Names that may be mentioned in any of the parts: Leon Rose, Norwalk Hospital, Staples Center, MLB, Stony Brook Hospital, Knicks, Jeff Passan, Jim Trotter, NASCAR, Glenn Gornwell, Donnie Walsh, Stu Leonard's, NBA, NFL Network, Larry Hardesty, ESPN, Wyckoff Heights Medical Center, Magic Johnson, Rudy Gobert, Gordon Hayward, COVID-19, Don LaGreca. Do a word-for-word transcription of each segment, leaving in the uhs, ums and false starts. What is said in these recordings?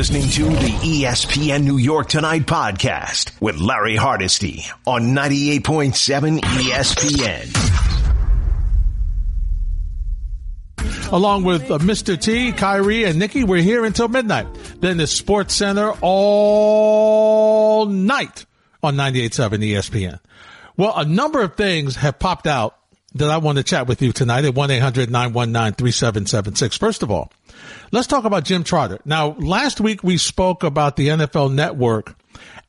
listening to the E S P N New York Tonight podcast with Larry Hardesty on ninety-eight point seven E S P N. Along with uh, Mister T, Kyrie, and Nikki, we're here until midnight. Then the Sports Center all night on ninety-eight point seven E S P N. Well, a number of things have popped out that I want to chat with you tonight at one eight hundred nine one nine three seven seven six. First of all, let's talk about Jim Trotter. Now, last week we spoke about the N F L Network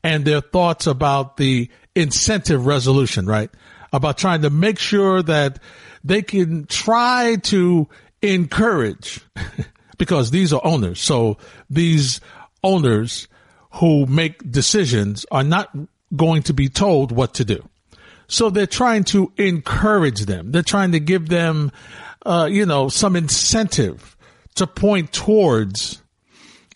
and their thoughts about the incentive resolution, right? About trying to make sure that they can try to encourage, because these are owners. So these owners who make decisions are not going to be told what to do. So they're trying to encourage them. They're trying to give them, uh, you know, some incentive to point towards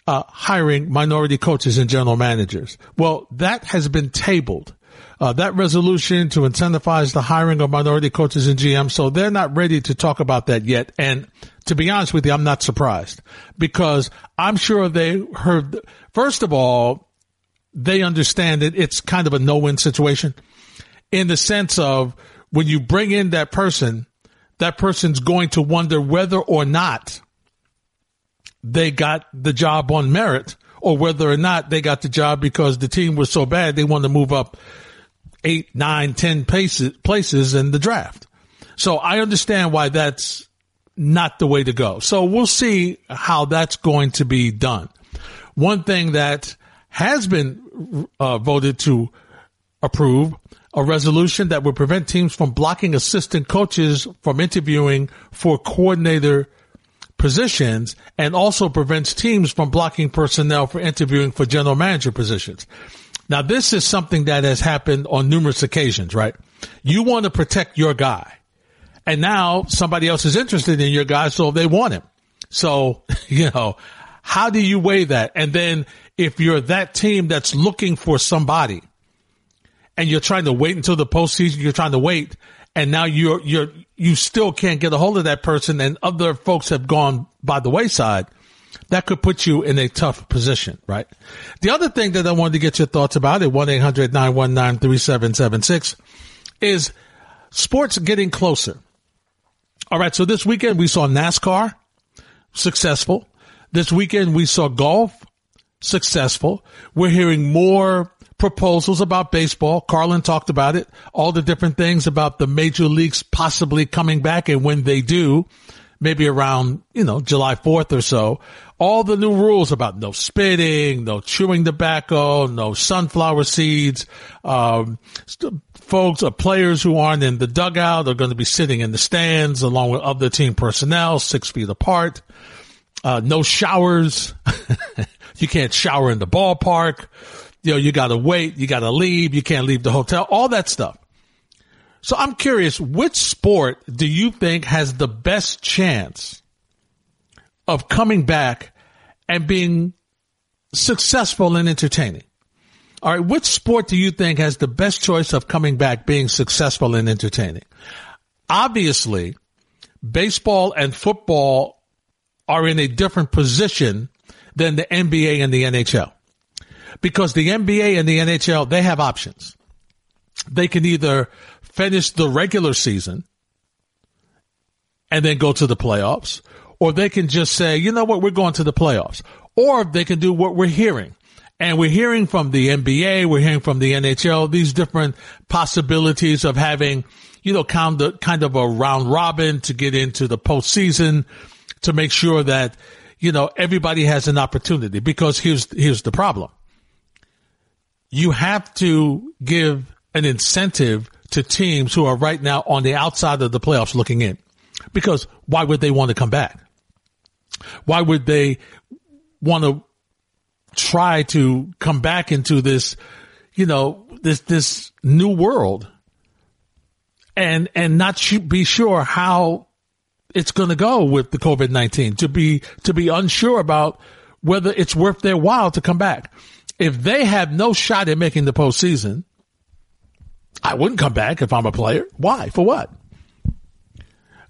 uh, hiring minority coaches and general managers. Well, that has been tabled. Uh, that resolution to incentivize the hiring of minority coaches and G Ms. So they're not ready to talk about that yet. And to be honest with you, I'm not surprised, because I'm sure they heard, first of all, they understand that it's kind of a no-win situation. In the sense of when you bring in that person, that person's going to wonder whether or not they got the job on merit, or whether or not they got the job because the team was so bad they wanted to move up eight, nine, ten places, places in the draft. So I understand why that's not the way to go. So we'll see how that's going to be done. One thing that has been uh, voted to approve, a resolution that would prevent teams from blocking assistant coaches from interviewing for coordinator positions, and also prevents teams from blocking personnel for interviewing for general manager positions. Now, this is something that has happened on numerous occasions, right? You want to protect your guy, and now somebody else is interested in your guy, so they want him. So, you know, how do you weigh that? And then if you're that team that's looking for somebody, and you're trying to wait until the postseason, you're trying to wait, and now you're, you're, you still can't get a hold of that person, and other folks have gone by the wayside, that could put you in a tough position, right? The other thing that I wanted to get your thoughts about at one eight hundred nine one nine three seven seven six is sports getting closer. All right. So this weekend we saw NASCAR, successful. This weekend we saw golf, successful. We're hearing more proposals about baseball. Carlin talked about it, all the different things about the major leagues possibly coming back, and when they do, maybe around, you know, July fourth or so, all the new rules about no spitting, no chewing tobacco, no sunflower seeds. Um, folks or players who aren't in the dugout are going to be sitting in the stands along with other team personnel, six feet apart. Uh, no showers. You can't shower in the ballpark. You know, you got to wait. You got to leave. You can't leave the hotel, all that stuff. So I'm curious, which sport do you think has the best chance of coming back and being successful and entertaining? All right. Which sport do you think has the best choice of coming back, being successful and entertaining? Obviously, baseball and football are in a different position than the N B A and the N H L. Because the N B A and the N H L, they have options. They can either finish the regular season and then go to the playoffs, or they can just say, you know what, we're going to the playoffs. Or they can do what we're hearing. And we're hearing from the N B A, we're hearing from the N H L, these different possibilities of having, you know, kind of, kind of a round robin to get into the postseason, to make sure that, you know, everybody has an opportunity. Because here's, here's the problem. You have to give an incentive to teams who are right now on the outside of the playoffs looking in, because why would they want to come back? Why would they want to try to come back into this, you know, this, this new world and, and not be sure how it's going to go with the COVID nineteen, to be, to be unsure about whether it's worth their while to come back. If they have no shot at making the postseason, I wouldn't come back if I'm a player. Why? For what?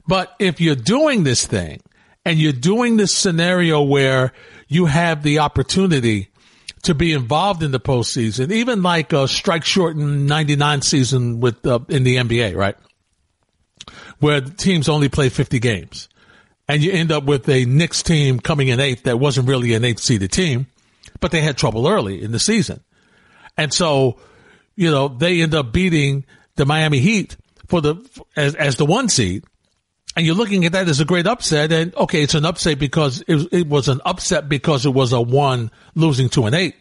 But if you're doing this thing and you're doing this scenario where you have the opportunity to be involved in the postseason, even like a strike-shortened ninety-nine season with uh, in the N B A, right, where the teams only play fifty games, and you end up with a Knicks team coming in eighth that wasn't really an eighth-seeded team, but they had trouble early in the season. And so, you know, they end up beating the Miami Heat for the as, as the one seed, and you're looking at that as a great upset. And okay, it's an upset because it, it was an upset because it was a one losing to an eight,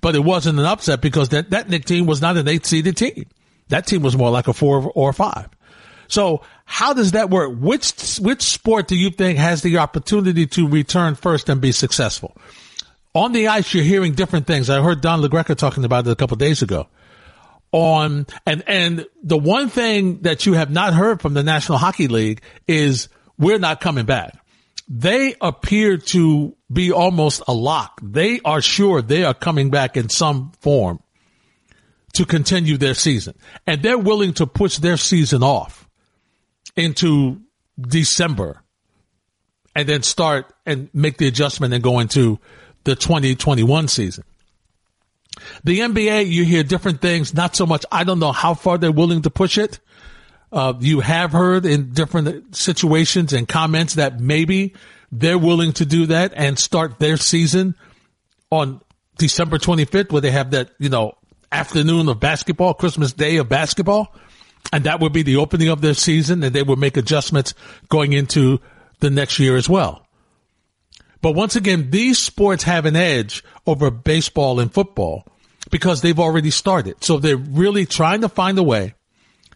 but it wasn't an upset because that, that Knicks team was not an eight seeded team. That team was more like a four or a five. So how does that work? Which, which sport do you think has the opportunity to return first and be successful? On the ice, you're hearing different things. I heard Don LaGreca talking about it a couple of days ago. On and and the one thing that you have not heard from the National Hockey League is we're not coming back. They appear to be almost a lock. They are sure they are coming back in some form to continue their season, and they're willing to push their season off into December and then start and make the adjustment and go into the twenty twenty-one season. The N B A, you hear different things, not so much. I don't know how far they're willing to push it. Uh, you have heard in different situations and comments that maybe they're willing to do that and start their season on December twenty-fifth, where they have that, you know, afternoon of basketball, Christmas Day of basketball. And that would be the opening of their season, and they would make adjustments going into the next year as well. But once again, these sports have an edge over baseball and football because they've already started. So they're really trying to find a way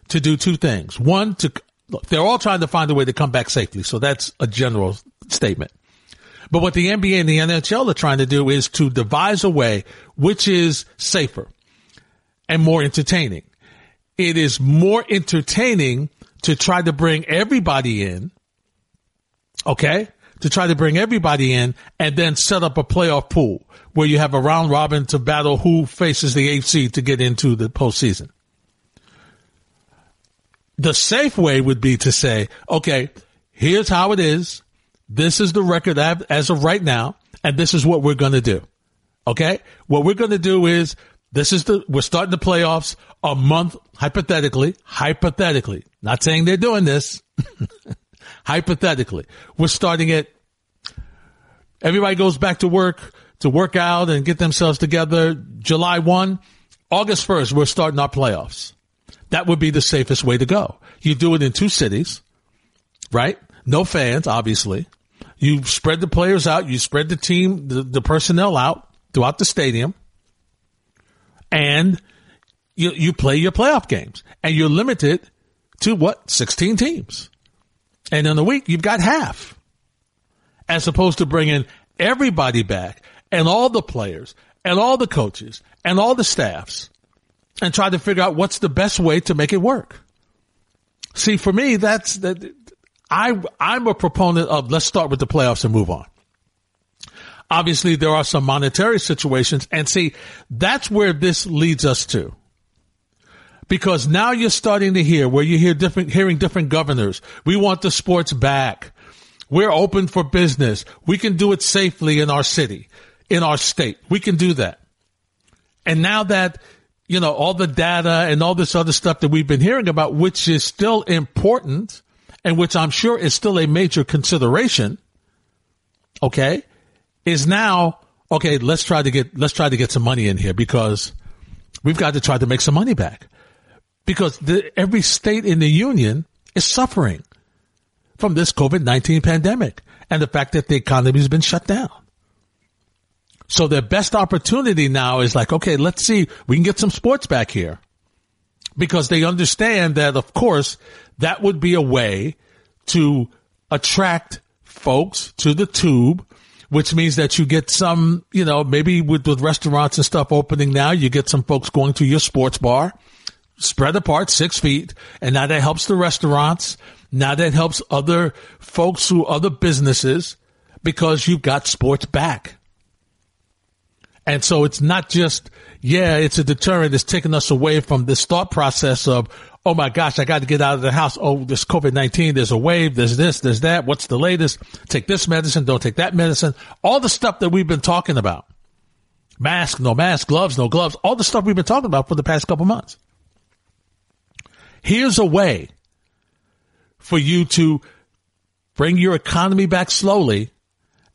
to do two things. One, to look, they're all trying to find a way to come back safely. So that's a general statement. But what the N B A and the N H L are trying to do is to devise a way which is safer and more entertaining. It is more entertaining to try to bring everybody in, okay? to try to bring everybody in and then set up a playoff pool where you have a round robin to battle who faces the eighth seed to get into the postseason. The safe way would be to say, okay, here's how it is. This is the record as of right now, and this is what we're going to do. Okay? What we're going to do is this is the, we're starting the playoffs a month, hypothetically, hypothetically, not saying they're doing this. Hypothetically, we're starting it. Everybody goes back to work, to work out and get themselves together. July first, August first, we're starting our playoffs. That would be the safest way to go. You do it in two cities, right? No fans, obviously. You spread the players out. You spread the team, the, the personnel out throughout the stadium. And you, you play your playoff games. And you're limited to, what, sixteen teams. And in a week, you've got half, as opposed to bringing everybody back and all the players and all the coaches and all the staffs and try to figure out what's the best way to make it work. See, for me, that's that. I, I'm a proponent of let's start with the playoffs and move on. Obviously, there are some monetary situations. And see, that's where this leads us to. Because now you're starting to hear where you hear different, hearing different governors. We want the sports back. We're open for business. We can do it safely in our city, in our state. We can do that. And now that, you know, all the data and all this other stuff that we've been hearing about, which is still important and which I'm sure is still a major consideration. Okay. Is now, okay, let's try to get, let's try to get some money in here because we've got to try to make some money back. Because the, every state in the union is suffering from this COVID nineteen pandemic and the fact that the economy has been shut down. So their best opportunity now is like, okay, let's see, we can get some sports back here. Because they understand that, of course, that would be a way to attract folks to the tube, which means that you get some, you know, maybe with, with restaurants and stuff opening now, you get some folks going to your sports bar. Spread apart six feet. And now that helps the restaurants. Now that helps other folks who other businesses because you've got sports back. And so it's not just, yeah, it's a deterrent. It's taking us away from this thought process of, oh my gosh, I got to get out of the house. Oh, this COVID nineteen, there's a wave, there's this, there's that. What's the latest? Take this medicine, don't take that medicine. All the stuff that we've been talking about. Mask, no mask, gloves, no gloves. All the stuff we've been talking about for the past couple months. Here's a way for you to bring your economy back slowly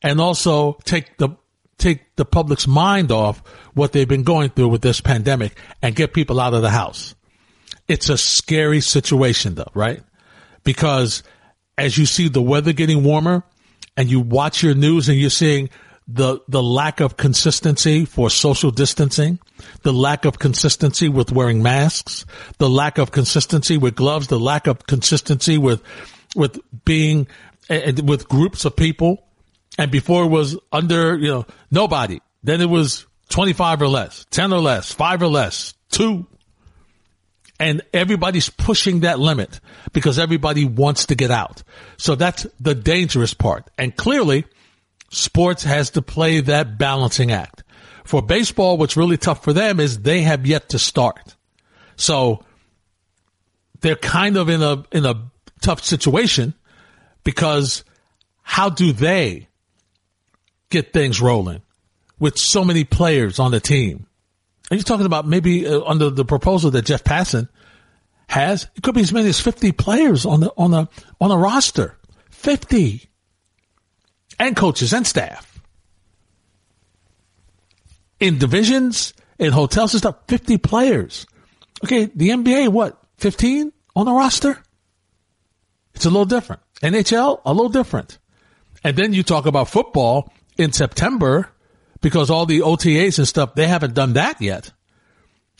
and also take the take the public's mind off what they've been going through with this pandemic and get people out of the house. It's a scary situation, though, right? Because as you see the weather getting warmer and you watch your news and you're seeing the the lack of consistency for social distancing, the lack of consistency with wearing masks, the lack of consistency with gloves, the lack of consistency with with being uh, with groups of people. And before it was under, you know, nobody. Then it was twenty-five or less, ten or less, five or less, two. And everybody's pushing that limit because everybody wants to get out. So that's the dangerous part. And clearly, sports has to play that balancing act. For baseball, what's really tough for them is they have yet to start. So they're kind of in a in a tough situation because how do they get things rolling with so many players on the team? And you're talking about maybe uh, under the proposal that Jeff Passan has, it could be as many as fifty players on the, on the, on a roster, fifty and coaches and staff in divisions, in hotels and stuff, fifty players. Okay. The N B A, what, fifteen on the roster? It's a little different. N H L, a little different. And then you talk about football in September because all the O T As and stuff, they haven't done that yet.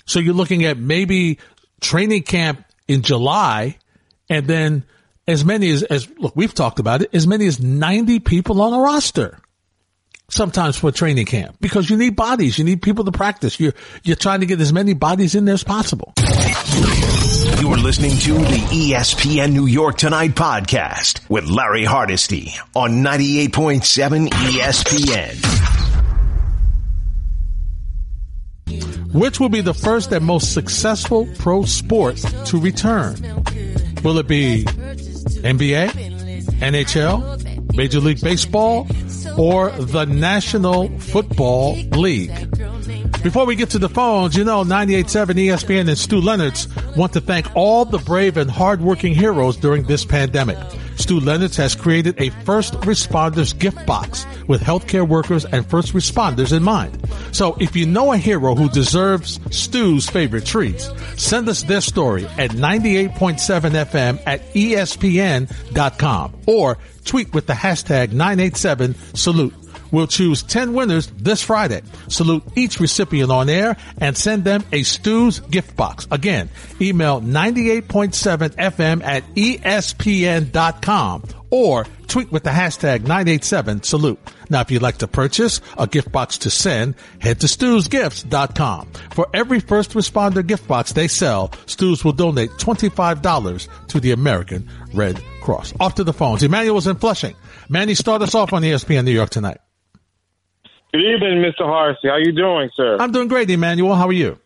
So you're looking at maybe training camp in July and then as many as, as look, we've talked about it, as many as ninety people on a roster sometimes for training camp because you need bodies. You need people to practice. You're, you're trying to get as many bodies in there as possible. You're listening to the E S P N New York Tonight podcast with Larry Hardesty on ninety-eight point seven E S P N. Which will be the first and most successful pro sport to return? Will it be N B A, N H L, Major League Baseball, or the National Football League? Before we get to the phones, you know, ninety-eight point seven E S P N and Stu Leonard's want to thank all the brave and hardworking heroes during this pandemic. Stu Leonard's has created a first responders gift box with healthcare workers and first responders in mind. So if you know a hero who deserves Stu's favorite treats, send us their story at ninety-eight point seven F M at E S P N dot com or tweet with the hashtag nine eight seven salute. We'll choose ten winners this Friday. Salute each recipient on air and send them a Stu's gift box. Again, email ninety-eight point seven F M at E S P N dot com or tweet with the hashtag nine eight seven salute. Now, if you'd like to purchase a gift box to send, head to Stu's Gifts dot com. For every first responder gift box they sell, Stu's will donate twenty-five dollars to the American Red Cross. Off to the phones. Emmanuel's in Flushing. Manny, start us off on E S P N New York Tonight. Good evening, Mister Hardesty. How you doing, sir? I'm doing great, Emmanuel. How are you?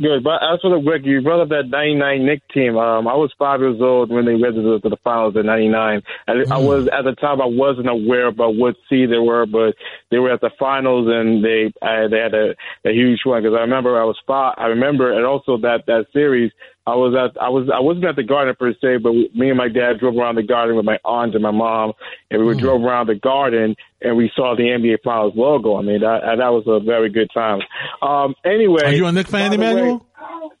Good. But as for the record, you brought up that ninety-nine Knicks team. Um, I was five years old when they registered to the finals in ninety-nine. Mm. I was at the time. I wasn't aware about what seed they were, but they were at the finals and they I, they had a, a huge one. Because I remember I was five. I remember, and also that that series. I was at I was I wasn't at the Garden per se, but we, me and my dad drove around the Garden with my aunt and my mom, and we mm. drove around the Garden and we saw the N B A Finals logo. I mean, that that was a very good time. Um, anyway, are you a Knicks fan, Emmanuel?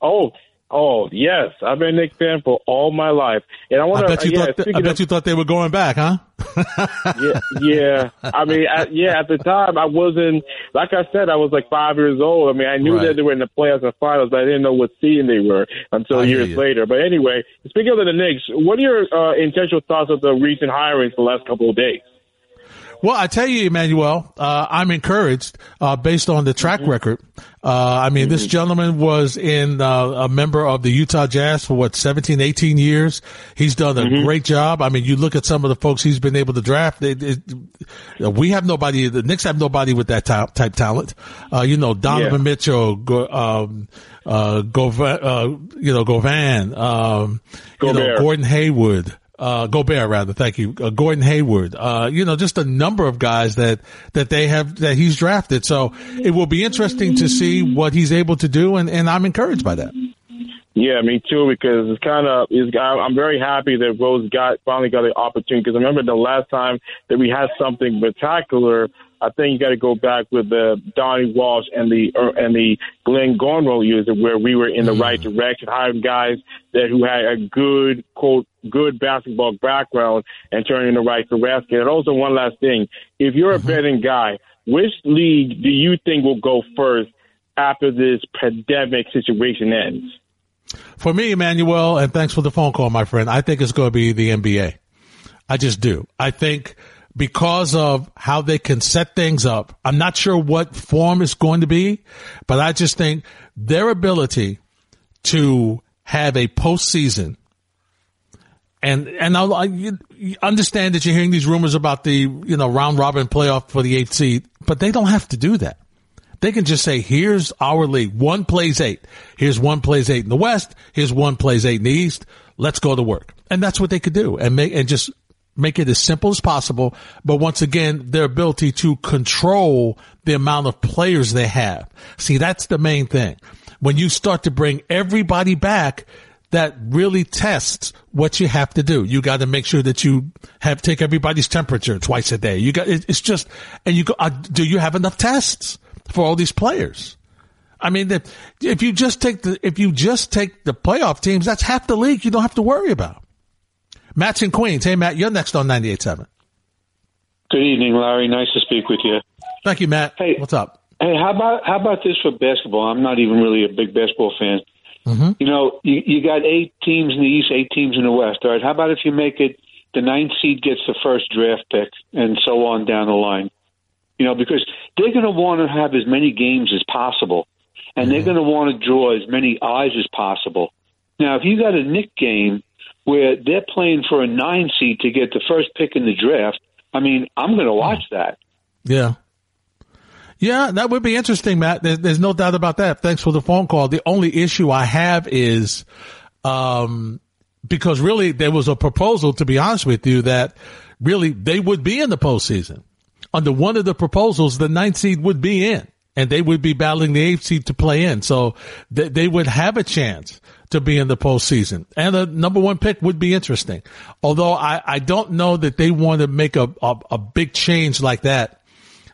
Oh, oh yes, I've been a Knicks fan for all my life, and I want to. I bet, you, yeah, thought th- I bet of, you thought they were going back, huh? yeah, yeah. I mean, I, yeah. At the time, I wasn't. Like I said, I was like five years old. I mean, I knew right. that they were in the playoffs and finals, but I didn't know what seeding they were until I years later. But anyway, speaking of the Knicks, what are your uh, intentional thoughts of the recent hirings the last couple of days? Well, I tell you, Emmanuel, uh, I'm encouraged uh, based on the track mm-hmm. record. Uh, I mean, mm-hmm. this gentleman was in uh, a member of the Utah Jazz for, what, seventeen, eighteen years. He's done a mm-hmm. great job. I mean, you look at some of the folks he's been able to draft. They, they, we have nobody. The Knicks have nobody with that type, type talent. Uh, you know, Donovan yeah. Mitchell, go, um, uh, Govan, uh, you know, Govan, um, you know, Gordon Hayward. Uh, Gobert, rather. Thank you. Uh, Gordon Hayward. Uh, you know, just a number of guys that, that they have, that he's drafted. So it will be interesting to see what he's able to do. And, and I'm encouraged by that. Yeah, me too, because it's kind of, it's, I'm very happy that Rose got, finally got the opportunity. Because I remember the last time that we had something spectacular, I think you got to go back with the Donnie Walsh and the and the Glenn Gornwell years, where we were in the mm. right direction, hiring guys that who had a good quote good basketball background and turning in the right direction. And also, one last thing: if you're mm-hmm. a betting guy, which league do you think will go first after this pandemic situation ends? For me, Emmanuel, and thanks for the phone call, my friend. I think it's going to be the N B A. I just do. I think. Because of how they can set things up. I'm not sure what form it's going to be, but I just think their ability to have a postseason and, and I'll, I understand that you're hearing these rumors about the, you know, round robin playoff for the eighth seed, but they don't have to do that. They can just say, here's our league. One plays eight. Here's one plays eight in the West. Here's one plays eight in the East. Let's go to work. And that's what they could do and make, and just, make it as simple as possible. But once again, their ability to control the amount of players they have. See, that's the main thing. When you start to bring everybody back, that really tests what you have to do. You got to make sure that you have take everybody's temperature twice a day. You got, it's just, and you go, uh, do you have enough tests for all these players? I mean, the, if you just take the, if you just take the playoff teams, that's half the league you don't have to worry about. Matt's in Queens. Hey, Matt, you're next on ninety-eight point seven. Good evening, Larry. Nice to speak with you. Thank you, Matt. Hey, what's up? Hey, how about how about this for basketball? I'm not even really a big basketball fan. Mm-hmm. You know, you, you got eight teams in the East, eight teams in the West. All right, how about if you make it the ninth seed gets the first draft pick and so on down the line? You know, because they're going to want to have as many games as possible, and mm-hmm. they're going to want to draw as many eyes as possible. Now, if you got a Knick game, where they're playing for a nine seed to get the first pick in the draft. I mean, I'm going to watch that. Yeah. Yeah, that would be interesting, Matt. There's, there's no doubt about that. Thanks for the phone call. The only issue I have is, um, because really there was a proposal, to be honest with you, that really they would be in the postseason. Under one of the proposals, the ninth seed would be in and they would be battling the eighth seed to play in. So th- they would have a chance to be in the postseason, and a number one pick would be interesting. Although I, I don't know that they want to make a, a, a big change like that,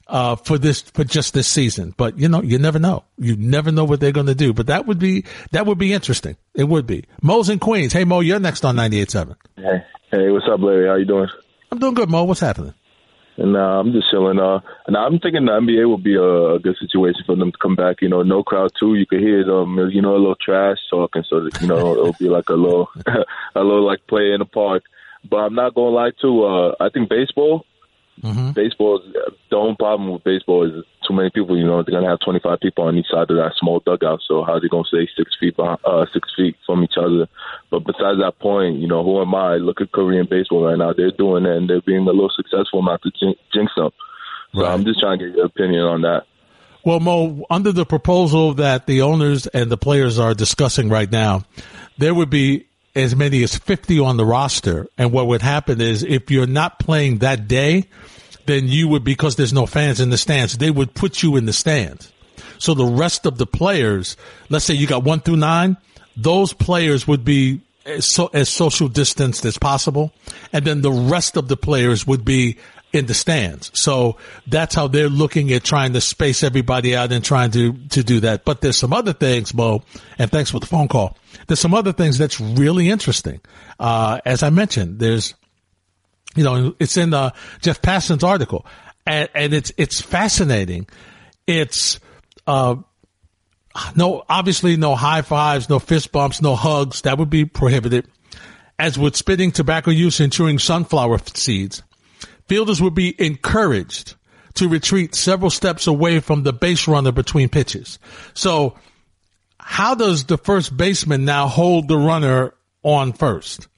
uh, for this, for just this season. But you know, you never know. You never know what they're going to do, but that would be, that would be interesting. It would be. Mo's in Queens. Hey, Mo, you're next on ninety-eight point seven. Hey, hey, what's up, Larry? How you doing? I'm doing good, Mo. What's happening? And uh, I'm just chilling. Uh, and I'm thinking the N B A will be a, a good situation for them to come back. You know, no crowd too. You could hear them, you know, a little trash talking. So you know, it'll be like a little, a little like play in the park. But I'm not gonna lie too. Uh, I think baseball, mm-hmm. baseball. The only problem with baseball is too many people. You know, they're gonna have twenty-five people on each side of that small dugout. So how are they gonna stay six feet, behind, uh, six feet from each other? But besides that point, you know, who am I? Look at Korean baseball right now. They're doing it, and they're being a little successful not to jinx them. So right. I'm just trying to get your opinion on that. Well, Mo, under the proposal that the owners and the players are discussing right now, there would be as many as fifty on the roster. And what would happen is if you're not playing that day, then you would, because there's no fans in the stands, they would put you in the stands. So the rest of the players, let's say you got one through nine, those players would be as, so, as social distanced as possible. And then the rest of the players would be in the stands. So that's how they're looking at trying to space everybody out and trying to, to do that. But there's some other things, Mo, and thanks for the phone call. There's some other things that's really interesting. Uh, as I mentioned, there's, you know, it's in, uh, Jeff Passan's article and, and it's, it's fascinating. It's, uh, No, obviously no high fives, no fist bumps, no hugs. That would be prohibited, as would spitting, tobacco use, and chewing sunflower seeds. fielders will be encouraged to retreat several steps away from the base runner between pitches. So how does the first baseman now hold the runner on first?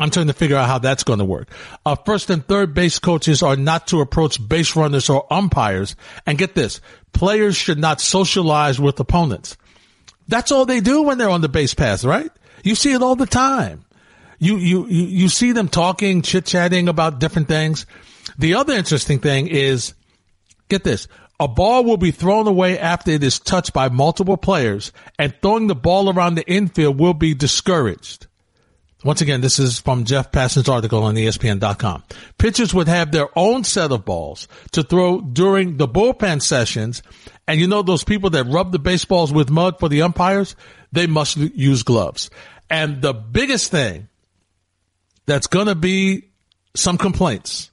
I'm trying to figure out how that's going to work. Uh, first and third base coaches are not to approach base runners or umpires. And get this, players should not socialize with opponents. That's all they do when they're on the base pass, right? You see it all the time. You, you, you, you see them talking, chit-chatting about different things. The other interesting thing is, get this, a ball will be thrown away after it is touched by multiple players, and throwing the ball around the infield will be discouraged. Once again, this is from Jeff Passan's article on E S P N dot com. Pitchers would have their own set of balls to throw during the bullpen sessions. And you know those people that rub the baseballs with mud for the umpires? They must use gloves. And the biggest thing that's going to be some complaints.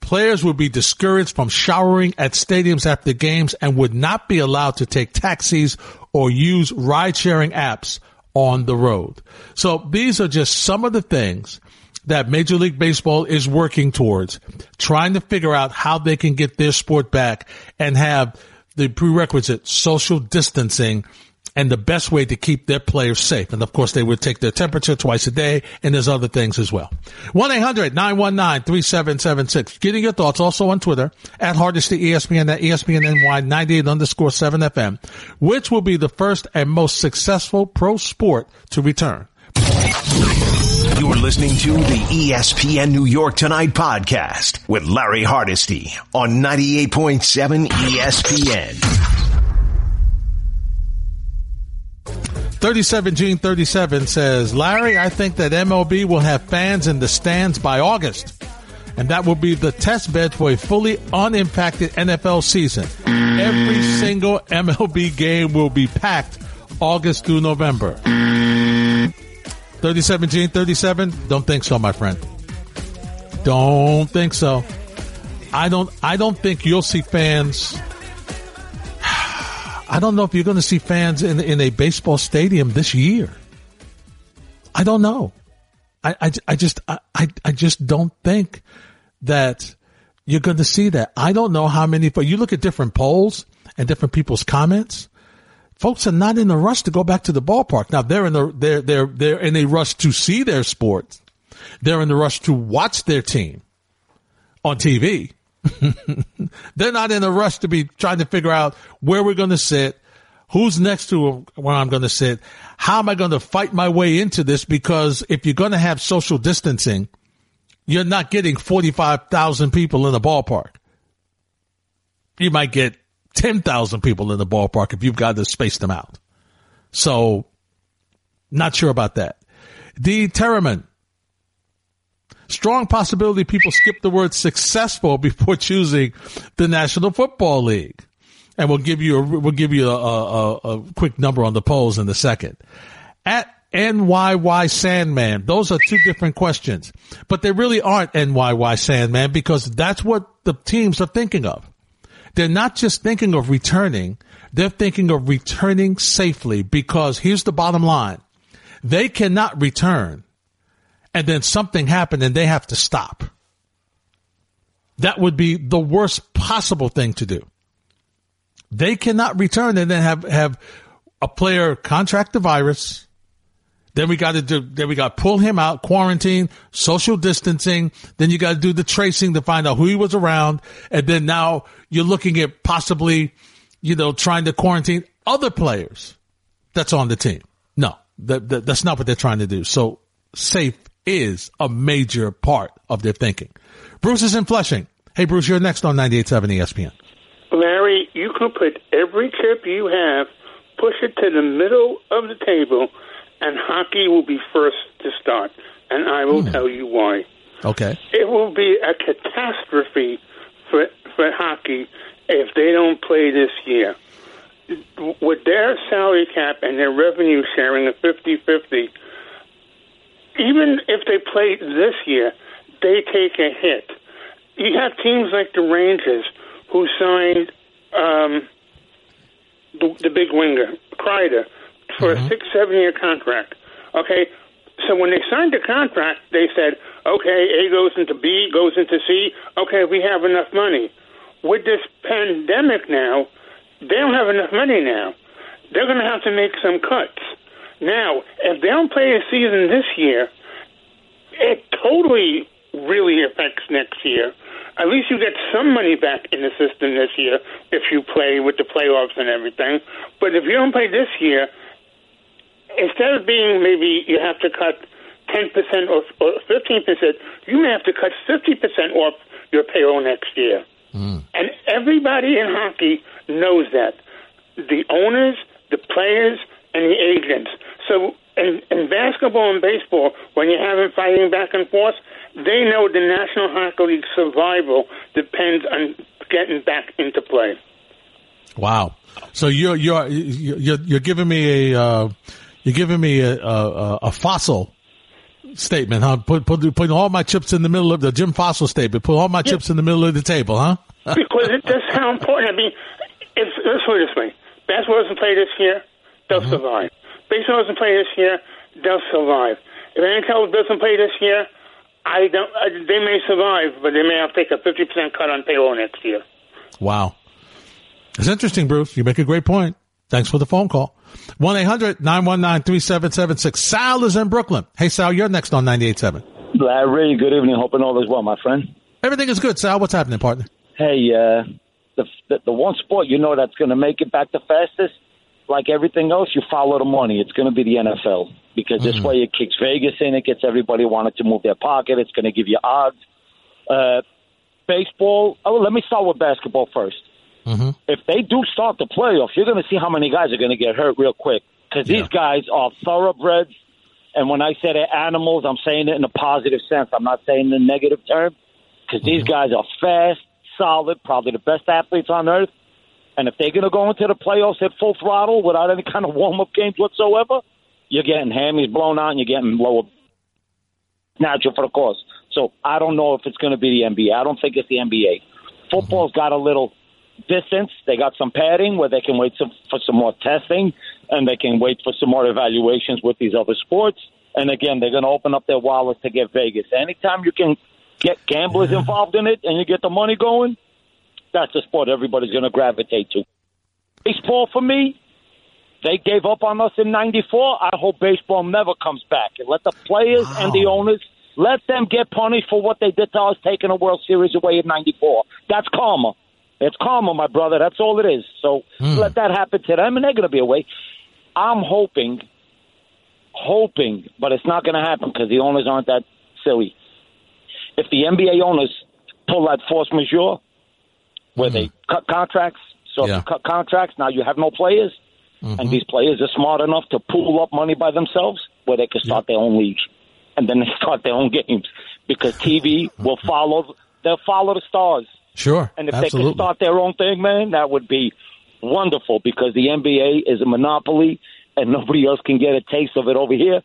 Players will be discouraged from showering at stadiums after games and would not be allowed to take taxis or use ride-sharing apps on the road. So these are just some of the things that Major League Baseball is working towards, trying to figure out how they can get their sport back and have the prerequisite social distancing and the best way to keep their players safe. And of course, they would take their temperature twice a day, and there's other things as well. one eight hundred nine one nine three seven seven six. Getting your thoughts also on Twitter, at Hardesty E S P N, at E S P N N Y ninety-eight underscore seven F M, which will be the first and most successful pro sport to return. You're listening to the E S P N New York Tonight podcast with Larry Hardesty on ninety-eight point seven E S P N. thirty-seven Gene thirty-seven says, Larry, I think that M L B will have fans in the stands by August, and that will be the test bed for a fully unimpacted N F L season. Every single M L B game will be packed August through November. thirty-seven Gene thirty-seven, don't think so, my friend. Don't think so. I don't. I don't think you'll see fans. I don't know if you're going to see fans in in a baseball stadium this year. I don't know. I, I, I just I I just don't think that you're going to see that. I don't know how many. But you look at different polls and different people's comments. Folks are not in a rush to go back to the ballpark. Now they're in the they're they're they're in a rush to see their sport. They're in the rush to watch their team on T V. They're not in a rush to be trying to figure out where we're going to sit, who's next to where I'm going to sit, how am I going to fight my way into this? Because if you're going to have social distancing, you're not getting forty-five thousand people in a ballpark. You might get ten thousand people in the ballpark if you've got to space them out. So, not sure about that. D. Terriman. Strong possibility people skip the word successful before choosing the National Football League. And we'll give you a, we'll give you a, a, a quick number on the polls in a second. At N Y Y Sandman, those are two different questions, but they really aren't N Y Y Sandman because that's what the teams are thinking of. They're not just thinking of returning. They're thinking of returning safely because here's the bottom line. They cannot return and then something happened and they have to stop. That would be the worst possible thing to do. They cannot return and then have, have a player contract the virus. Then we got to do, then we got to pull him out, quarantine, social distancing. Then you got to do the tracing to find out who he was around. And then now you're looking at possibly, you know, trying to quarantine other players that's on the team. No, that, that, that's not what they're trying to do. So safe is a major part of their thinking. Bruce is in Flushing. Hey, Bruce, you're next on ninety-eight point seven E S P N. Larry, you can put every chip you have, push it to the middle of the table, and hockey will be first to start. And I will mm. tell you why. Okay. It will be a catastrophe for, for hockey if they don't play this year. With their salary cap and their revenue sharing of fifty-fifty, even if they play this year, they take a hit. You have teams like the Rangers who signed um, the, the big winger, Kreider, for mm-hmm. a six, seven-year contract. Okay, so when they signed the contract, they said, Okay, A goes into B, goes into C. Okay, we have enough money. With this pandemic now, they don't have enough money now. They're going to have to make some cuts. Now, if they don't play a season this year, it totally really affects next year. At least you get some money back in the system this year if you play with the playoffs and everything. But if you don't play this year, instead of being maybe you have to cut ten percent or, or fifteen percent, you may have to cut fifty percent off your payroll next year. Mm. And everybody in hockey knows that. The owners, the players, and the agents. So in, in basketball and baseball, when you're having fighting back and forth, they know the National Hockey League's survival depends on getting back into play. Wow! So you're you're you're, you're giving me a uh, you're giving me a, a, a fossil statement, huh? Put, put, putting all my chips in the middle of the Jim Fossil statement. Put all my yeah. chips in the middle of the table, huh? Because it, that's how important. I mean, it's, let's put it this way: basketball doesn't play this year, they'll mm-hmm. survive. Baseball doesn't play this year, they'll survive. If N H L doesn't play this year. I don't. Uh, they may survive, but they may have to take a fifty percent cut on payroll next year. Wow, it's interesting, Bruce. You make a great point. Thanks for the phone call. One eight hundred nine one nine three seven seven six. Sal is in Brooklyn. Hey, Sal, you're next on ninety eight seven. Larry, good evening. Hoping all is well, my friend. Everything is good, Sal. What's happening, partner? Hey, uh, the, the the one sport you know that's going to make it back the fastest, like everything else, you follow the money. It's going to be the N F L. Because this mm-hmm. way it kicks Vegas in, it gets everybody wanted to move their pocket. It's going to give you odds. Uh, baseball, oh, let me start with basketball first. Mm-hmm. If they do start the playoffs, you're going to see how many guys are going to get hurt real quick. Because yeah. these guys are thoroughbreds. And when I say they're animals, I'm saying it in a positive sense. I'm not saying the negative term. Because mm-hmm. these guys are fast, solid, probably the best athletes on earth. And if they're going to go into the playoffs at full throttle without any kind of warm-up games whatsoever, you're getting hammies blown out and you're getting lower. Natural for the course. So I don't know if it's going to be the N B A. I don't think it's the N B A. Football's mm-hmm. got a little distance. They got some padding where they can wait some, for some more testing and they can wait for some more evaluations with these other sports. And, again, they're going to open up their wallets to get Vegas. Anytime you can get gamblers yeah. involved in it and you get the money going, that's the sport everybody's going to gravitate to. Baseball for me. They gave up on us in ninety-four. I hope baseball never comes back. Let the players wow. and the owners, let them get punished for what they did to us taking a World Series away in ninety-four. That's karma. It's karma, my brother. That's all it is. So mm. let that happen to them, and they're going to be away. I'm hoping, hoping, but it's not going to happen because the owners aren't that silly. If the N B A owners pull that force majeure where mm. they cut contracts, so yeah. if you cut contracts, now you have no players. Mm-hmm. And these players are smart enough to pool up money by themselves where they can start yeah. their own league. And then they start their own games because T V will follow, they'll follow the stars. Sure. And if Absolutely. they can start their own thing, man, that would be wonderful because the N B A is a monopoly and nobody else can get a taste of it over here.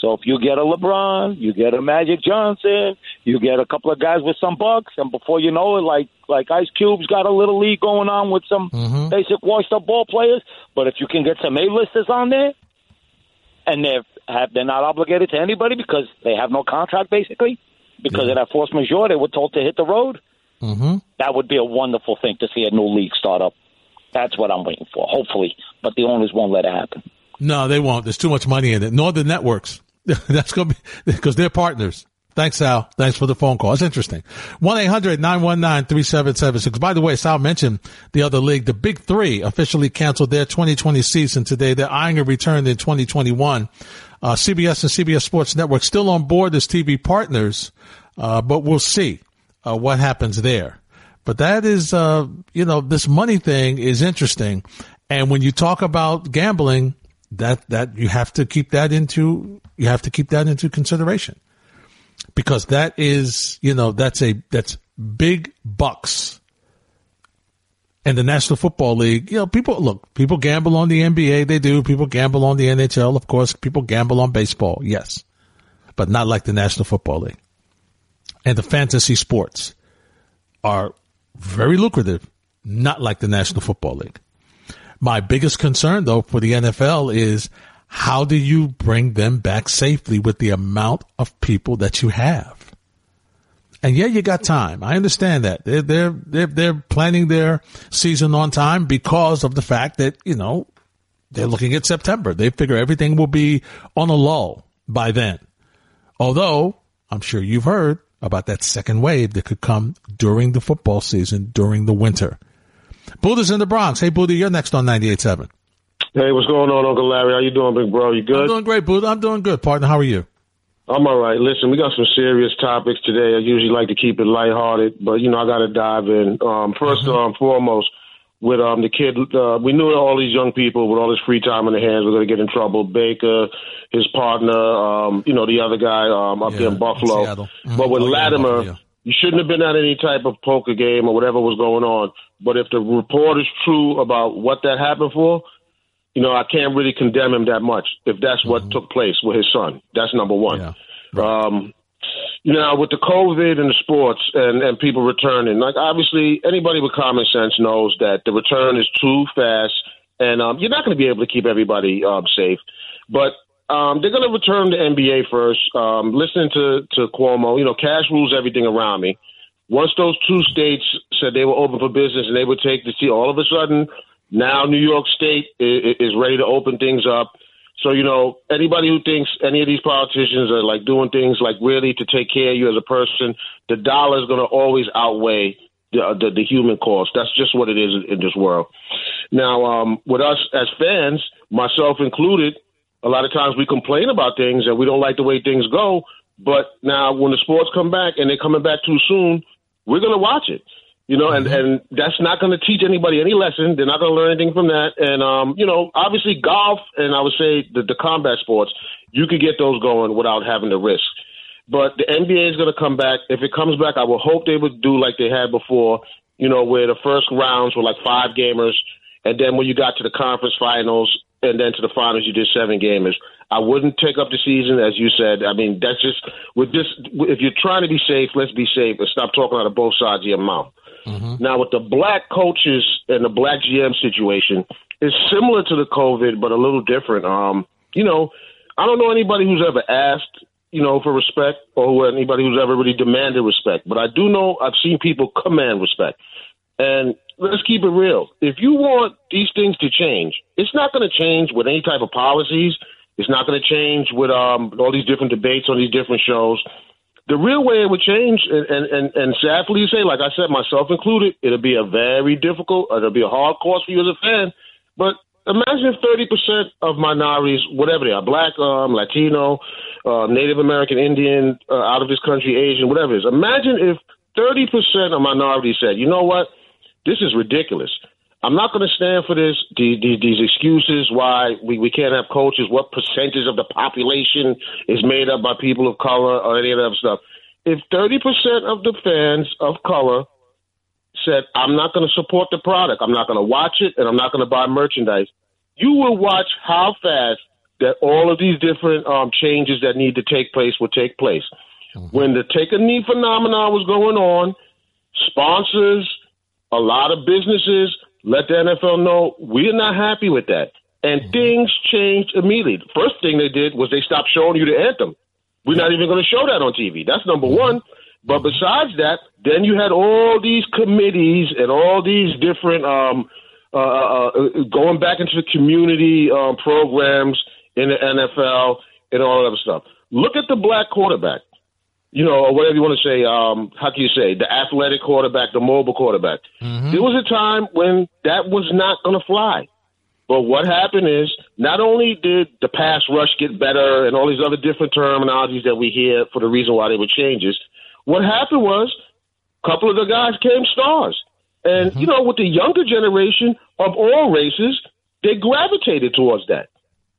So if you get a LeBron, you get a Magic Johnson, you get a couple of guys with some bucks, and before you know it, like like Ice Cube's got a little league going on with some mm-hmm. basic washed-up ball players. But if you can get some A-listers on there, and they're have, they're not obligated to anybody because they have no contract, basically, because yeah. of that force majeure, they were told to hit the road, mm-hmm. that would be a wonderful thing to see a new league start up. That's what I'm waiting for, hopefully. But the owners won't let it happen. No, they won't. There's too much money in it. Nor the networks. That's going to be because they're partners. Thanks, Sal. Thanks for the phone call. It's interesting. one eight hundred nine one nine three seven seven six. By the way, Sal mentioned the other league. The Big Three officially canceled their twenty twenty season today. They're eyeing a return in twenty twenty-one. Uh, C B S and C B S Sports Network still on board as T V partners, uh, but we'll see uh, what happens there. But that is, uh, you know, this money thing is interesting. And when you talk about gambling, That, that, you have to keep that into, you have to keep that into consideration because that is, you know, that's a, that's big bucks. And the National Football League, you know, people, look, people gamble on the N B A. They do. People gamble on the N H L. Of course, people gamble on baseball. Yes. But not like the National Football League. And the fantasy sports are very lucrative, not like the National Football League. My biggest concern, though, for the N F L is how do you bring them back safely with the amount of people that you have? And yeah, you got time. I understand that. They're, they're, they're, they're planning their season on time because of the fact that, you know, they're looking at September. They figure everything will be on a lull by then. Although, I'm sure you've heard about that second wave that could come during the football season, during the winter. Buddha's in the Bronx. Hey, Buddha, you're next on ninety-eight point seven. Hey, what's going on, Uncle Larry? How you doing, big bro? You good? I'm doing great, Buddha. I'm doing good, partner. How are you? I'm all right. Listen, we got some serious topics today. I usually like to keep it lighthearted, but, you know, I got to dive in. Um, first and mm-hmm. um, foremost, with um, the kid, uh, we knew all these young people with all this free time in their hands were going to get in trouble. Baker, his partner, um, you know, the other guy um, up yeah, there in Buffalo. Mm-hmm. But with oh, Latimer, yeah, you shouldn't have been at any type of poker game or whatever was going on. But if the report is true about what that happened for, you know, I can't really condemn him that much if that's what mm-hmm. took place with his son. That's number one. Yeah, right. Um, you know, with the COVID and the sports and, and people returning, like obviously anybody with common sense knows that the return is too fast and um, you're not going to be able to keep everybody um, safe. But um, they're going to return to N B A first. Um, listening to, to Cuomo, you know, cash rules everything around me. Once those two states said they were open for business and they would take the seat, all of a sudden – now New York State is ready to open things up. So, you know, anybody who thinks any of these politicians are, like, doing things, like, really to take care of you as a person, the dollar is going to always outweigh the, the, the human cost. That's just what it is in this world. Now, um, with us as fans, myself included, a lot of times we complain about things and we don't like the way things go. But now when the sports come back and they're coming back too soon, we're going to watch it. You know, and, and that's not going to teach anybody any lesson. They're not going to learn anything from that. And, um, you know, obviously golf and I would say the, the combat sports, you could get those going without having to risk. But the N B A is going to come back. If it comes back, I would hope they would do like they had before, you know, where the first rounds were like five gamers. And then when you got to the conference finals and then to the finals, you did seven gamers. I wouldn't take up the season, as you said. I mean, that's just with this. If you're trying to be safe, let's be safe and stop talking out of both sides of your mouth. Mm-hmm. Now, with the black coaches and the black G M situation, it's similar to the COVID, but a little different. Um, you know, I don't know anybody who's ever asked, you know, for respect or anybody who's ever really demanded respect. But I do know I've seen people command respect. And let's keep it real. If you want these things to change, it's not going to change with any type of policies. It's not going to change with um, all these different debates on these different shows. The real way it would change, and, and, and sadly say, like I said, myself included, it'll be a very difficult, it'll be a hard course for you as a fan. But imagine thirty percent of minorities, whatever they are, black, um, Latino, uh, Native American, Indian, uh, out of this country, Asian, whatever it is. Imagine if thirty percent of minorities said, you know what, this is ridiculous. I'm not going to stand for this, these, these excuses why we, we can't have coaches, what percentage of the population is made up by people of color or any of that stuff. If thirty percent of the fans of color said, I'm not going to support the product, I'm not going to watch it, and I'm not going to buy merchandise, you will watch how fast that all of these different um, changes that need to take place will take place. Mm-hmm. When the take-a-knee phenomenon was going on, sponsors, a lot of businesses – let the N F L know we're not happy with that. And mm-hmm. things changed immediately. The first thing they did was they stopped showing you the anthem. We're not even going to show that on T V. That's number one. But besides that, then you had all these committees and all these different um, uh, uh, going back into the community um, programs in the N F L and all that other stuff. Look at the black quarterback, you know, or whatever you want to say, um, how can you say, the athletic quarterback, the mobile quarterback. Mm-hmm. There was a time when that was not going to fly. But what happened is not only did the pass rush get better and all these other different terminologies that we hear for the reason why they were changes, what happened was a couple of the guys came stars. And, mm-hmm. you know, with the younger generation of all races, they gravitated towards that.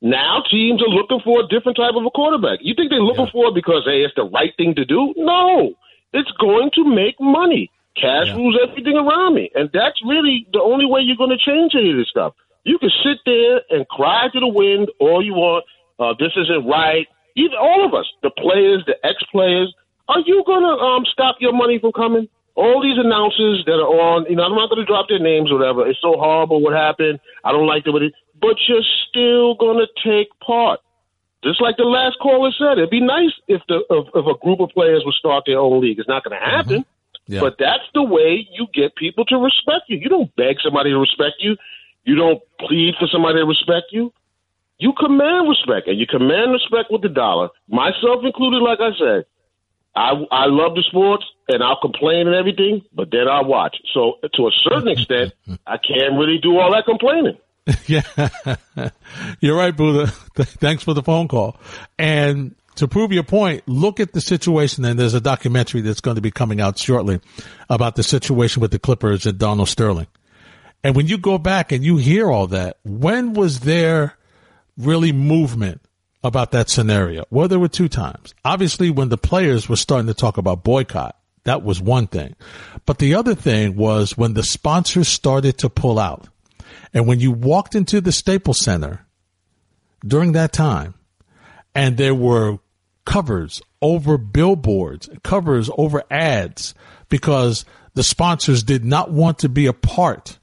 Now teams are looking for a different type of a quarterback. You think they're looking yeah. for it because, hey, it's the right thing to do? No. It's going to make money. Cash yeah. rules everything around me. And that's really the only way you're going to change any of this stuff. You can sit there and cry to the wind all you want. Uh, this isn't right. Even all of us, the players, the ex-players, are you going to um, stop your money from coming? All these announcers that are on, you know, I'm not going to drop their names or whatever. It's so horrible what happened. I don't like the way it is. But you're still going to take part. Just like the last caller said, it'd be nice if the if, if a group of players would start their own league. It's not going to happen, mm-hmm. yeah. but that's the way you get people to respect you. You don't beg somebody to respect you. You don't plead for somebody to respect you. You command respect, and you command respect with the dollar. Myself included, like I said, I, I love the sports, and I'll complain and everything, but then I'll watch. So to a certain extent, I can't really do all that complaining. Yeah, you're right, Buddha. Thanks for the phone call. And to prove your point, look at the situation. And there's a documentary that's going to be coming out shortly about the situation with the Clippers and Donald Sterling. And when you go back and you hear all that, when was there really movement about that scenario? Well, there were two times. Obviously, when the players were starting to talk about boycott, that was one thing. But the other thing was when the sponsors started to pull out. And when you walked into the Staples Center during that time, and there were covers over billboards, covers over ads, because the sponsors did not want to be a part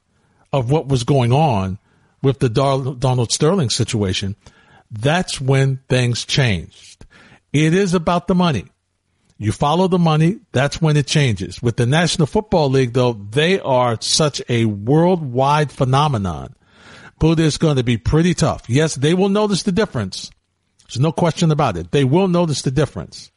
of what was going on with the Donald Sterling situation, that's when things changed. It is about the money. You follow the money, that's when it changes. With the National Football League, though, they are such a worldwide phenomenon. Buddha, is going to be pretty tough. Yes, they will notice the difference. There's no question about it. They will notice the difference.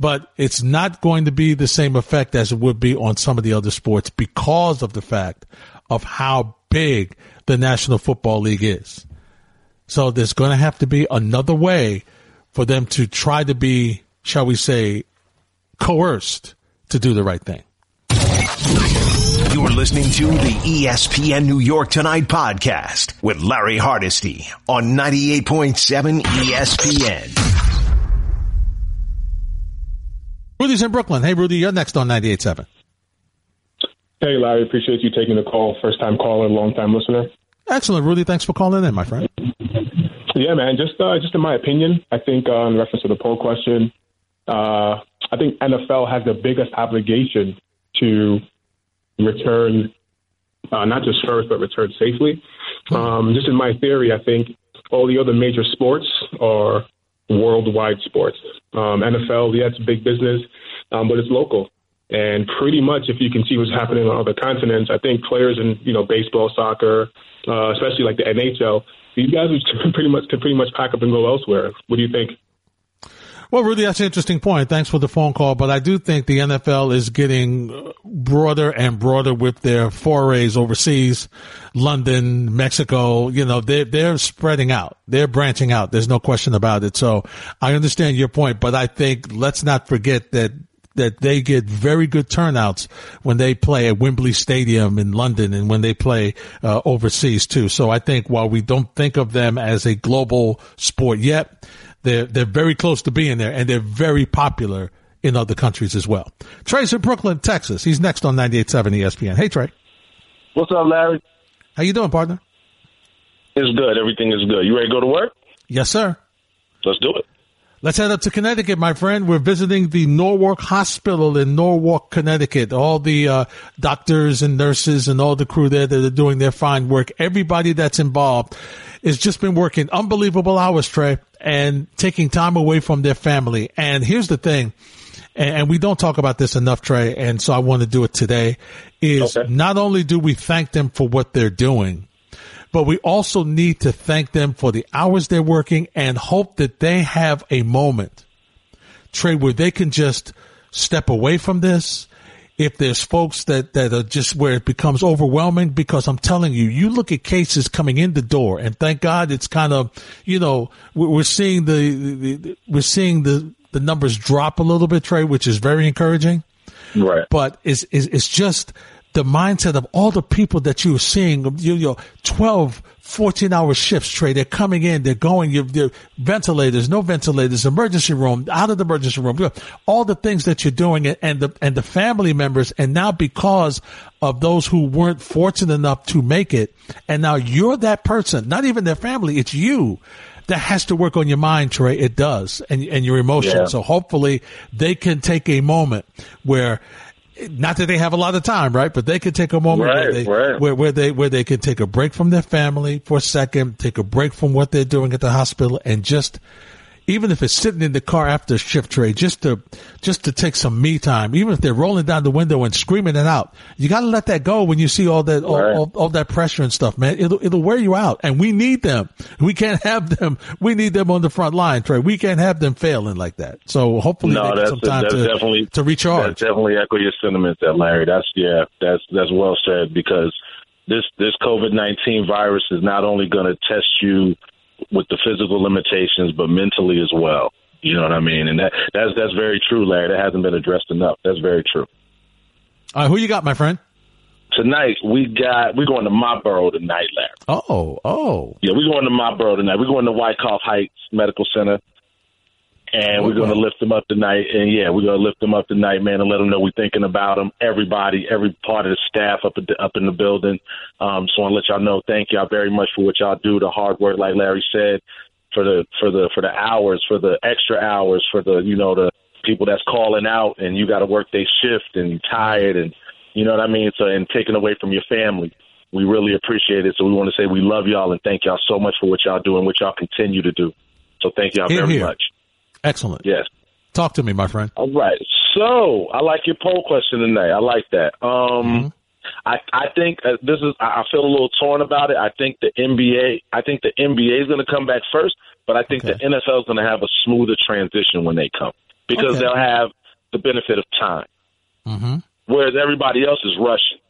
But it's not going to be the same effect as it would be on some of the other sports because of the fact of how big the National Football League is. So there's going to have to be another way for them to try to be, shall we say, coerced to do the right thing. You're listening to the E S P N New York Tonight podcast with Larry Hardesty on ninety-eight point seven E S P N. Rudy's in Brooklyn. Hey, Rudy, you're next on ninety-eight point seven. Hey, Larry, appreciate you taking the call. First-time caller, long-time listener. Excellent, Rudy. Thanks for calling in, my friend. Yeah, man. Just, uh, just in my opinion, I think uh, in reference to the poll question, uh, I think N F L has the biggest obligation to return, uh, not just first, but return safely. Um, just in my theory, I think all the other major sports are worldwide sports. Um, N F L, yeah, it's big business, um, but it's local. And pretty much, if you can see what's happening on other continents, I think players in, you know, baseball, soccer, uh, especially like the N H L, these guys can pretty much can pretty much pack up and go elsewhere. What do you think? Well, Rudy, that's an interesting point. Thanks for the phone call. But I do think the N F L is getting broader and broader with their forays overseas, London, Mexico. You know, they're, they're spreading out. They're branching out. There's no question about it. So I understand your point, but I think let's not forget that that they get very good turnouts when they play at Wembley Stadium in London and when they play uh, overseas too. So I think while we don't think of them as a global sport yet, they're, they're very close to being there, and they're very popular in other countries as well. Trey's in Brooklyn, Texas. He's next on ninety-eight point seven E S P N. Hey, Trey. What's up, Larry? How you doing, partner? It's good. Everything is good. You ready to go to work? Yes, sir. Let's do it. Let's head up to Connecticut, my friend. We're visiting the Norwalk Hospital in Norwalk, Connecticut. All the uh, doctors and nurses and all the crew there that are doing their fine work. Everybody that's involved has just been working unbelievable hours, Trey, and taking time away from their family. And here's the thing, and we don't talk about this enough, Trey, and so I want to do it today, is okay. Not only do we thank them for what they're doing, but we also need to thank them for the hours they're working and hope that they have a moment, Trey, where they can just step away from this. If there's folks that, that are just where it becomes overwhelming, because I'm telling you, you look at cases coming in the door, and thank God it's kind of, you know, we're seeing the, the we're seeing the, the numbers drop a little bit, Trey, which is very encouraging. Right. But it's, it's, it's just, the mindset of all the people that you're seeing, you know, twelve, fourteen hour shifts, Trey, they're coming in, they're going, you're, you're ventilators, no ventilators, emergency room, out of the emergency room, all the things that you're doing, and the, and the family members. And now because of those who weren't fortunate enough to make it, and now you're that person, not even their family, it's you. That has to work on your mind, Trey. It does. And, and your emotions. Yeah. So hopefully they can take a moment where not that they have a lot of time, right? But they could take a moment right, where, they, right. where, where they where they could take a break from their family for a second, take a break from what they're doing at the hospital, and just, even if it's sitting in the car after a shift trade, just to just to take some me time. Even if they're rolling down the window and screaming it out, you got to let that go when you see all that all, right. all, all that pressure and stuff, man. It'll it'll wear you out, and we need them. We can't have them. We need them on the front line, Trey. We can't have them failing like that. So hopefully, no, they get some time to, to recharge. That's definitely echo your sentiments, there, Larry. That's yeah, that's that's well said, because this this COVID nineteen virus is not only going to test you with the physical limitations, but mentally as well. You know what I mean? And that that's that's very true, Larry. That hasn't been addressed enough. That's very true. All right, who you got, my friend? Tonight we got we're going to my borough tonight, Larry. Oh, oh, yeah, we're going to my borough tonight. We're going to Wyckoff Heights Medical Center, and oh, we're going to lift them up tonight. And yeah, we're going to lift them up tonight, man, and let them know we're thinking about them. Everybody, every part of the staff up at the, up in the building. Um, so I want to let y'all know, thank y'all very much for what y'all do. The hard work, like Larry said, for the for the for the hours, for the extra hours, for the you know the people that's calling out, and you got to work they shift, and you're tired, and you know what I mean. So and taking away from your family, we really appreciate it. So we want to say we love y'all and thank y'all so much for what y'all do and what y'all continue to do. So thank y'all very here. much. Excellent. Yes. Talk to me, my friend. All right. So I like your poll question tonight. I like that. Um, mm-hmm. I, I think uh, this is, I feel a little torn about it. I think the N B A, I think the N B A is going to come back first, but I think okay. the N F L is going to have a smoother transition when they come, because okay. they'll have the benefit of time. Mm-hmm. Whereas everybody else is rushing.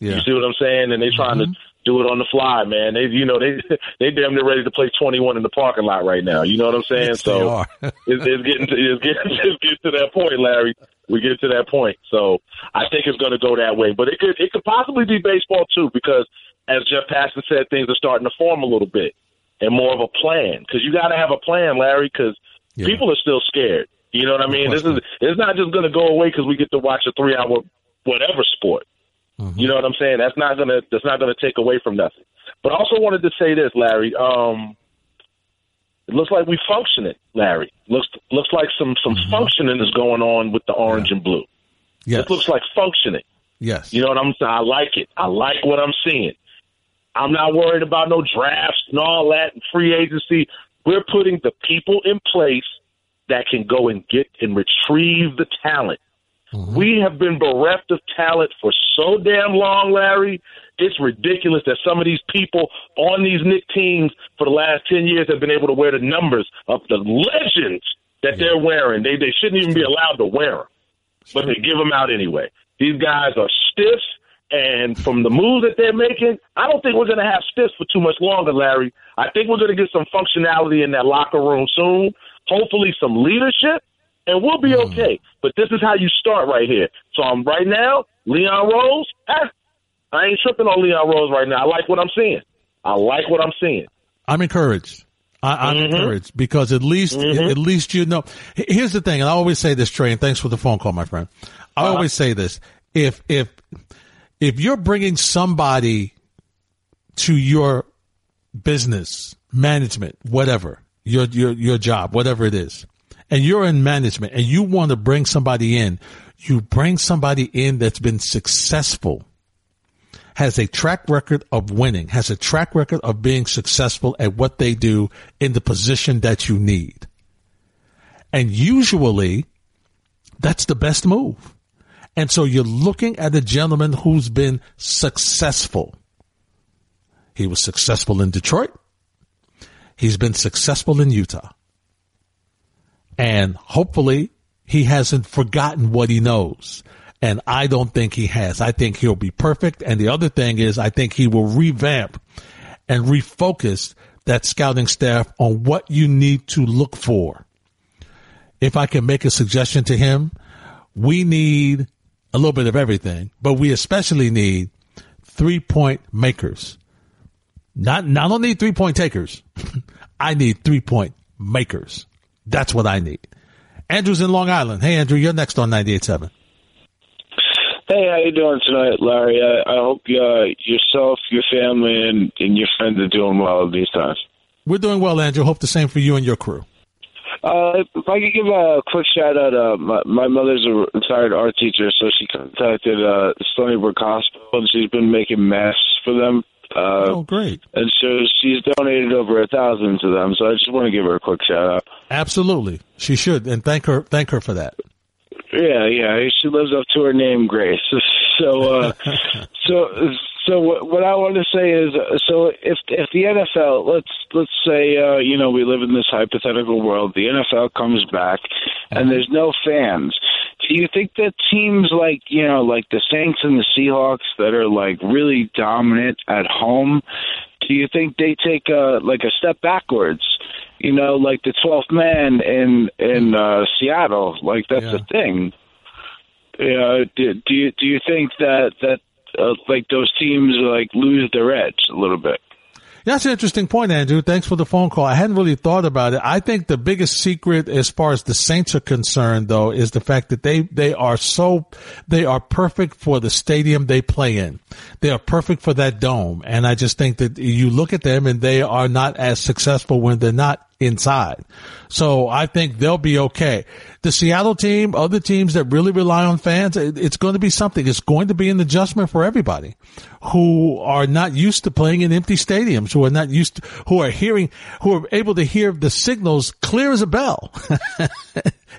Yeah. You see what I'm saying? And they're trying mm-hmm. to do it on the fly, man. They, you know, they they damn near ready to play twenty-one in the parking lot right now. You know what I'm saying? Yes, so they are. it's, it's getting to it's getting, it's getting to that point, Larry. We get to that point. So I think it's going to go that way. But it could it could possibly be baseball too, because as Jeff Passan said, things are starting to form a little bit and more of a plan. Because you got to have a plan, Larry. Because yeah. people are still scared. You know what I mean? This is it's not just going to go away because we get to watch a three-hour whatever sport. Mm-hmm. You know what I'm saying? That's not gonna that's not gonna take away from nothing. But I also wanted to say this, Larry. Um, it looks like we functioning, Larry. Looks looks like some some mm-hmm. functioning is going on with the orange yeah. and blue. Yes. It looks like functioning. Yes. You know what I'm saying? I like it. I like what I'm seeing. I'm not worried about no drafts and all that and free agency. We're putting the people in place that can go and get and retrieve the talent. Mm-hmm. We have been bereft of talent for so damn long, Larry. It's ridiculous that some of these people on these Knick teams for the last ten years have been able to wear the numbers of the legends that yeah. they're wearing. They they shouldn't even be allowed to wear them, but they give them out anyway. These guys are stiff, and from the moves that they're making, I don't think we're going to have stiffs for too much longer, Larry. I think we're going to get some functionality in that locker room soon, hopefully some leadership. And we'll be okay. But this is how you start right here. So I'm right now, Leon Rose, ah, I ain't tripping on Leon Rose right now. I like what I'm seeing. I like what I'm seeing. I'm encouraged. I, I'm mm-hmm. encouraged because at least mm-hmm. at least you know. Here's the thing, and I always say this, Trey, and thanks for the phone call, my friend. I uh-huh. always say this. If if if you're bringing somebody to your business, management, whatever, your your your job, whatever it is, and you're in management and you want to bring somebody in, you bring somebody in that's been successful, has a track record of winning, has a track record of being successful at what they do in the position that you need. And usually that's the best move. And so you're looking at a gentleman who's been successful. He was successful in Detroit. He's been successful in Utah. And hopefully he hasn't forgotten what he knows. And I don't think he has. I think he'll be perfect. And the other thing is, I think he will revamp and refocus that scouting staff on what you need to look for. If I can make a suggestion to him, we need a little bit of everything, but we especially need three-point makers. Not, not I don't need three-point takers. I need three-point makers. That's what I need. Andrew's in Long Island. Hey, Andrew, you're next on ninety-eight point seven. Hey, how you doing tonight, Larry? I, I hope you, uh, yourself, your family, and, and your friends are doing well these times. We're doing well, Andrew. Hope the same for you and your crew. Uh, if I could give a quick shout-out, uh, my, my mother's a retired art teacher, so she contacted uh, Stony Brook Hospital, and she's been making masks for them. Uh, oh, great. And so she's donated over a thousand to them, so I just want to give her a quick shout-out. Absolutely. She should, and thank her thank her for that. Yeah, yeah. She lives up to her name, Grace. So, uh, so, so what I want to say is, so if if the N F L, let's let's say, uh, you know, we live in this hypothetical world, the N F L comes back, and there's no fans. Do you think that teams like, you know, like the Saints and the Seahawks that are like really dominant at home, do you think they take a, like a step backwards? You know, like the twelfth man in in uh, Seattle, like that's yeah. a thing. Yeah, do, do you do you think that that uh, like those teams like lose their edge a little bit? That's an interesting point, Andrew. Thanks for the phone call. I hadn't really thought about it. I think the biggest secret, as far as the Saints are concerned, though, is the fact that they they are so they are perfect for the stadium they play in. They are perfect for that dome, and I just think that you look at them and they are not as successful when they're not inside. So I think they'll be okay. The Seattle team, other teams that really rely on fans, it's going to be something. It's going to be an adjustment for everybody who are not used to playing in empty stadiums, who are not used to, who are hearing, who are able to hear the signals clear as a bell.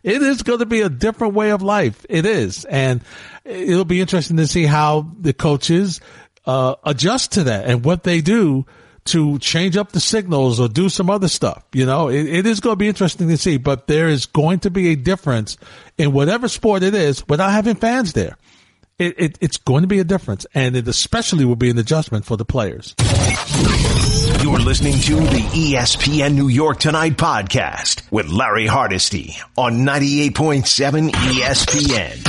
It is going to be a different way of life. It is. And it'll be interesting to see how the coaches uh, adjust to that and what they do to change up the signals or do some other stuff. You know, it, it is going to be interesting to see, but there is going to be a difference in whatever sport it is without having fans there. It, it, it's going to be a difference, and it especially will be an adjustment for the players. You're listening to the E S P N New York Tonight podcast with Larry Hardesty on ninety-eight point seven E S P N.